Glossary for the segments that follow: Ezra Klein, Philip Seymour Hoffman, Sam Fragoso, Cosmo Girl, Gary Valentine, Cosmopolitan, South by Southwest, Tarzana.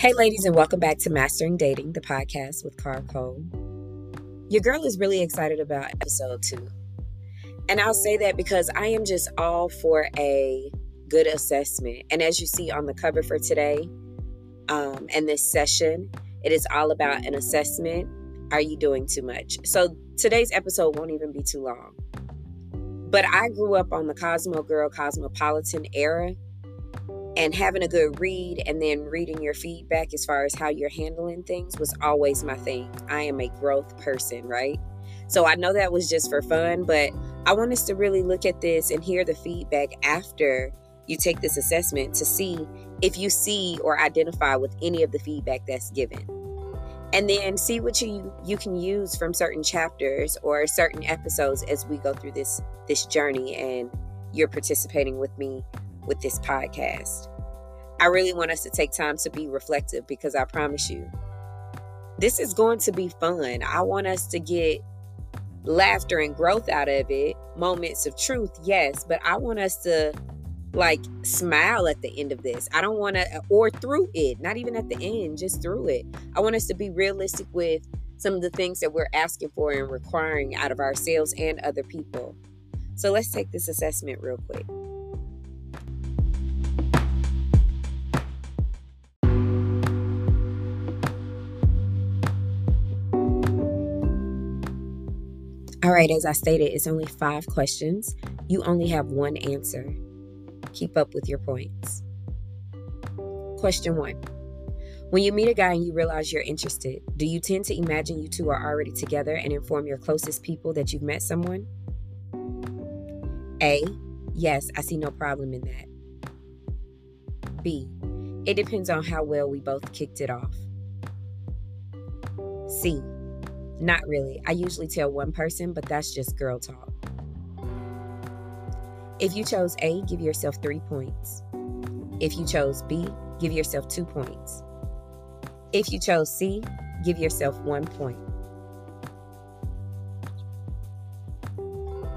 Hey ladies, and welcome back to Mastering Dating, the podcast with Carl Cole. Your girl is really excited about episode 2. And I'll say that because I am just all for a good assessment. And as you see on the cover for today, and this session, it is all about an assessment. Are you doing too much? So today's episode won't even be too long. But I grew up on the Cosmo Girl, Cosmopolitan era. And having a good read and then reading your feedback as far as how you're handling things was always my thing. I am a growth person, right? So I know that was just for fun, but I want us to really look at this and hear the feedback after you take this assessment to see if you see or identify with any of the feedback that's given. And then see what you can use from certain chapters or certain episodes as we go through this journey and you're participating with me with this podcast. I really want us to take time to be reflective because I promise you, this is going to be fun. I want us to get laughter and growth out of it, moments of truth, yes, but I want us to smile at the end of this. I don't want to, or through it, not even at the end, just through it. I want us to be realistic with some of the things that we're asking for and requiring out of ourselves and other people. So let's take this assessment real quick. All right, as I stated, it's only 5 questions. You only have one answer. Keep up with your points. Question 1. When you meet a guy and you realize you're interested, do you tend to imagine you two are already together and inform your closest people that you've met someone? A. Yes, I see no problem in that. B. It depends on how well we both kicked it off. C. Not really. I usually tell one person, but that's just girl talk. If you chose A, give yourself 3 points. If you chose B, give yourself 2 points. If you chose C, give yourself 1 point.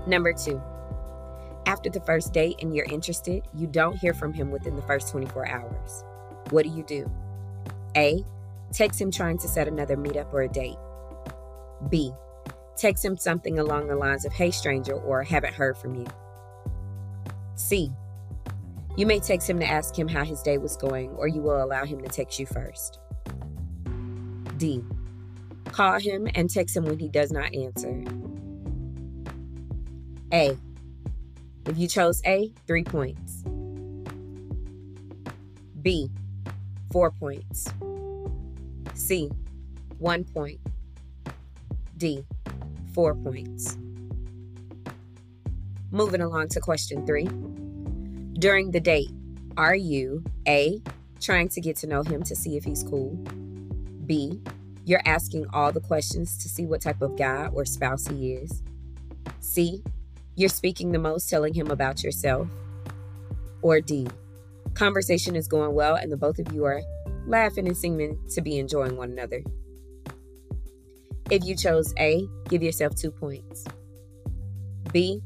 Number 2. After the first date and you're interested, you don't hear from him within the first 24 hours. What do? A. Text him trying to set another meetup or a date. B. Text him something along the lines of, hey stranger, or haven't heard from you. C. You may text him to ask him how his day was going, or you will allow him to text you first. D. Call him and text him when he does not answer. A. If you chose A, 3 points. B, 4 points. C, 1 point. D, 4 points. Moving along to question 3. During the date, are you A, trying to get to know him to see if he's cool? B, you're asking all the questions to see what type of guy or spouse he is. C, you're speaking the most, telling him about yourself. Or D, conversation is going well and the both of you are laughing and seeming to be enjoying one another. If you chose A, give yourself 2 points. B,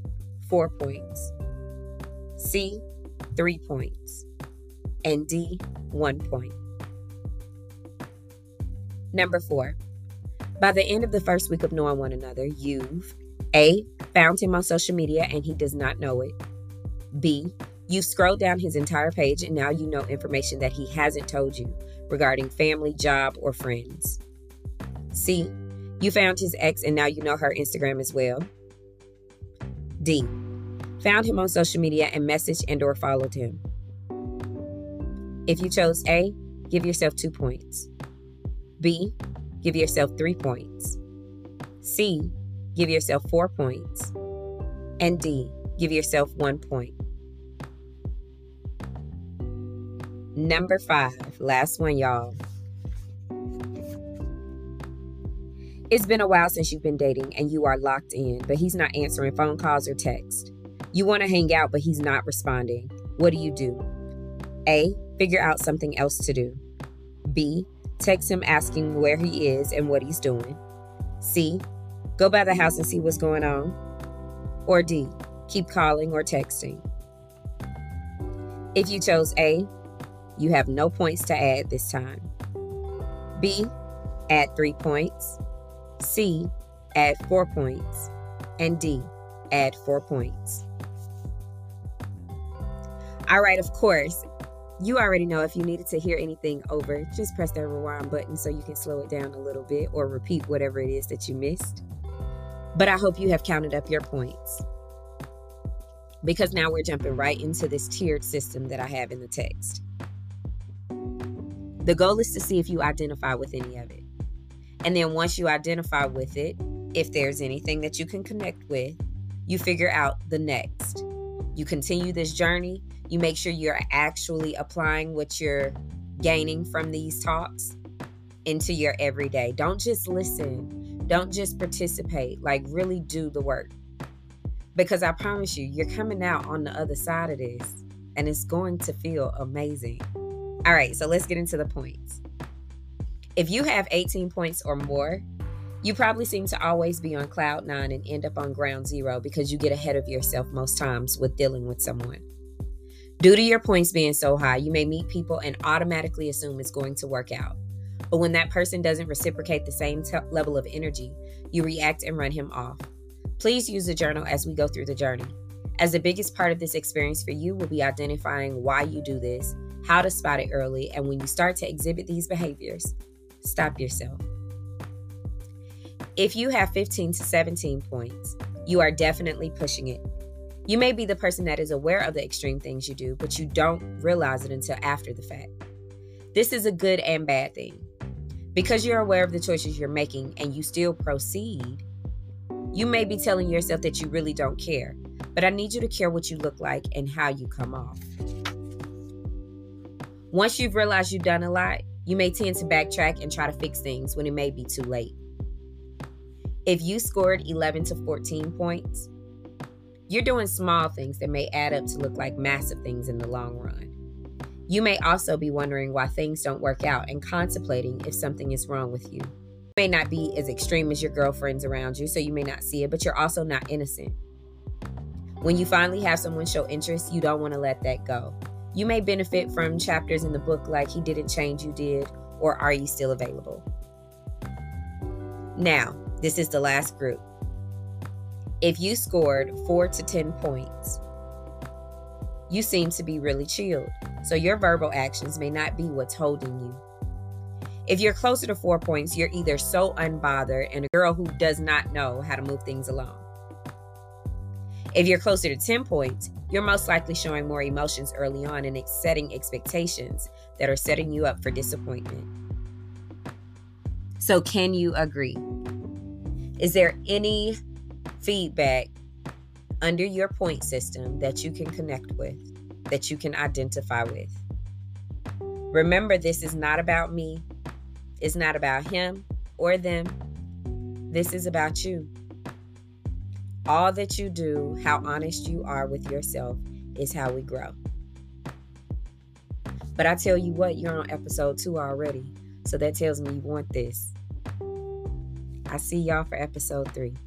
4 points. C, 3 points. And D, 1 point. Number 4. By the end of the first week of knowing one another, you've A, found him on social media and he does not know it. B, you've scrolled down his entire page and now you know information that he hasn't told you regarding family, job, or friends. C, you found his ex and now you know her Instagram as well. D, found him on social media and messaged and/or followed him. If you chose A, give yourself 2 points. B, give yourself 3 points. C, give yourself 4 points. And D, give yourself 1 point. Number 5, last one, y'all. It's been a while since you've been dating and you are locked in, but he's not answering phone calls or text. You want to hang out, but he's not responding. What do you do? A, figure out something else to do. B, text him asking where he is and what he's doing. C, go by the house and see what's going on. Or D, keep calling or texting. If you chose A, you have no points to add this time. B, add 3 points, C, add 4 points, and D, add 4 points. All right, of course, you already know if you needed to hear anything over, just press that rewind button so you can slow it down a little bit or repeat whatever it is that you missed. But I hope you have counted up your points, because now we're jumping right into this tiered system that I have in the text. The goal is to see if you identify with any of it. And then once you identify with it, if there's anything that you can connect with, you figure out the next. You continue this journey. You make sure you're actually applying what you're gaining from these talks into your everyday. Don't just listen. Don't just participate. Like, really do the work. Because I promise you, you're coming out on the other side of this, and it's going to feel amazing. All right, so let's get into the points. If you have 18 points or more, you probably seem to always be on cloud 9 and end up on ground 0 because you get ahead of yourself most times with dealing with someone. Due to your points being so high, you may meet people and automatically assume it's going to work out. But when that person doesn't reciprocate the same level of energy, you react and run him off. Please use the journal as we go through the journey, as the biggest part of this experience for you will be identifying why you do this, how to spot it early, and when you start to exhibit these behaviors, stop yourself. If you have 15 to 17 points, you are definitely pushing it. You may be the person that is aware of the extreme things you do, but you don't realize it until after the fact. This is a good and bad thing. Because you're aware of the choices you're making and you still proceed, you may be telling yourself that you really don't care, but I need you to care what you look like and how you come off. Once you've realized you've done a lot, you may tend to backtrack and try to fix things when it may be too late. If you scored 11 to 14 points, you're doing small things that may add up to look like massive things in the long run. You may also be wondering why things don't work out and contemplating if something is wrong with you. You may not be as extreme as your girlfriends around you, so you may not see it, but you're also not innocent. When you finally have someone show interest, you don't want to let that go. You may benefit from chapters in the book like He Didn't Change, You Did, or Are You Still Available? Now, this is the last group. If you scored 4 to 10 points, you seem to be really chilled, so your verbal actions may not be what's holding you. If you're closer to 4 points, you're either so unbothered and a girl who does not know how to move things along. If you're closer to 10 points, you're most likely showing more emotions early on and it's setting expectations that are setting you up for disappointment. So can you agree? Is there any feedback under your point system that you can connect with, that you can identify with? Remember, this is not about me. It's not about him or them. This is about you. All that you do, how honest you are with yourself, is how we grow. But I tell you what, you're on episode 2 already, so that tells me you want this. I see y'all for episode 3.